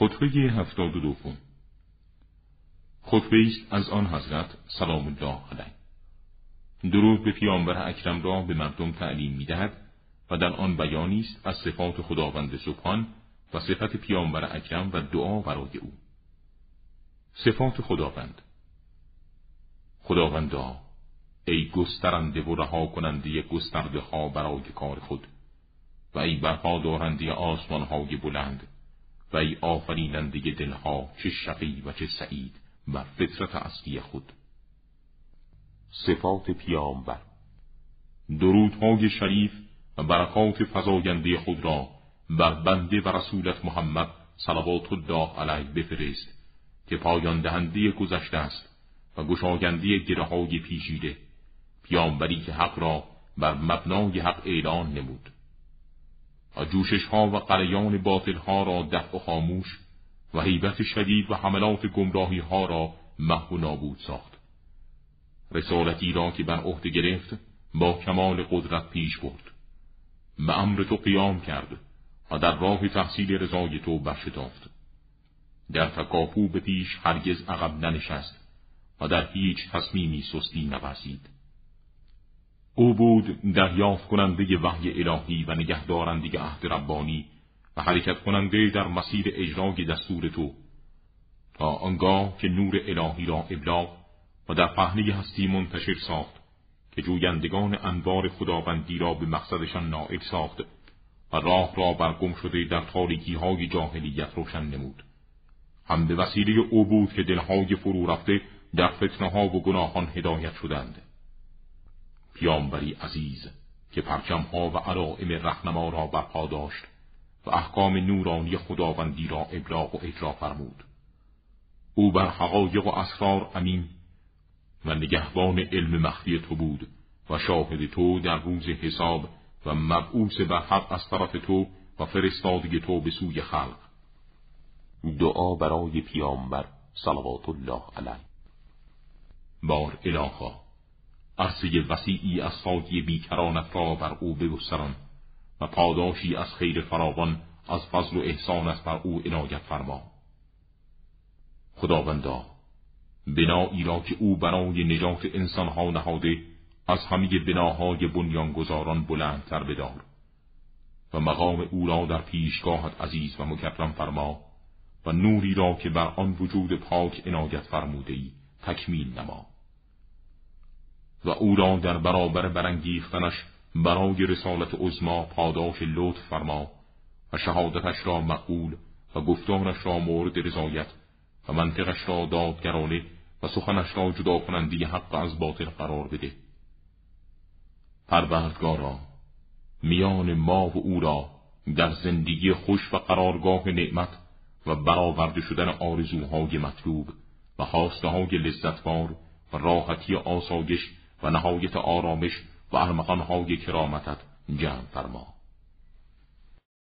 خطبه 72 خطبه ایست از آن حضرت سلام الله علیه. درود به پیامبر اکرم را به مردم تعلیم می‌دهد و در آن بیانی است از صفات خداوند سبحان و صفت پیامبر اکرم و دعا برای او. صفات خداوند: خداوندا، ای گسترنده و رها کننده گسترده ها برای کار خود و ای برپا دارنده آسمان های بلند و ای آفریننده دل ها، چه شقی و چه سعید و فطرت اصلی خود. صفات پیامبر: درودهای شریف و برکات فزاینده خود را بر بنده و رسولت محمد صلوات الله علیه بفرست که پایان دهنده گذشته است و گشاینده گره‌های پیچیده، پیامبری که حق را بر مبنای حق اعلان نمود و جوشش‌ها و قلیان باطل‌ها را دفع و خاموش و هیبت شدید و حملات گمراهی‌ها را محو و نابود ساخت. رسالتی را که بر عهده گرفت با کمال قدرت پیش برد، به امر تو قیام کرد و در راه تحصیل رضای تو برشتافت. در تکاپو به پیش هرگز عقب ننشست و در هیچ تصمیمی سستی نورزید. او بود دریافت کننده وحی الهی و نگهدارنده عهد ربانی و حرکت کننده در مسیر اجرای دستور تو، تا آنگاه که نور الهی را ابلاغ و در پهنه هستی منتشر ساخت که جویندگان انوار خداوندی را به مقصدشان نائل ساخت و راه را بر گم شده در تاریکی‌های جاهلیت روشن نمود. هم به وسیله او بود که دلهای فرو رفته در فتنه‌ها و گناهان هدایت شدند. پیامبری عزیز که پرچم‌ها و علائم رهنما را برپا داشت و احکام نورانی خداوندی را ابلاغ و اجرا فرمود. او بر حقایق و اسرار امین و نگهبان علم مخفی تو بود و شاهد تو در روز حساب و مبعوث به حق از طرف تو و فرستاده تو به سوی خلق. دعا برای پیامبر صلوات الله علیه. بار الها، عرصه وسیعی از سایه بیکرانت را بر او بگستران و پاداشی از خیر فراوان از فضل و احسانت بر او عنایت فرما. خداوندا، بنایی را که او برای نجات انسانها نهاده از همه بناهای بنیانگذاران بلندتر بدار و مقام او را در پیشگاهت عزیز و مکرم فرما و نوری را که بر آن وجود پاک عنایت فرموده‌ای تکمیل نما و او را در برابر برانگیختنش برای رسالت عظما پاداش لطف فرما و شهادتش را مقبول و گفتارش را مورد رضایت و منطقش را دادگرانه و سخنش را جدا کننده حق از باطل قرار بده. پروردگارا، میان ما و او را در زندگی خوش و قرارگاه نعمت و برآورده شدن آرزوهای مطلوب و خواسته های لذتبار و راحتی آسایش و نهایت آرامش و ارمغان های کرامتت جمع فرما.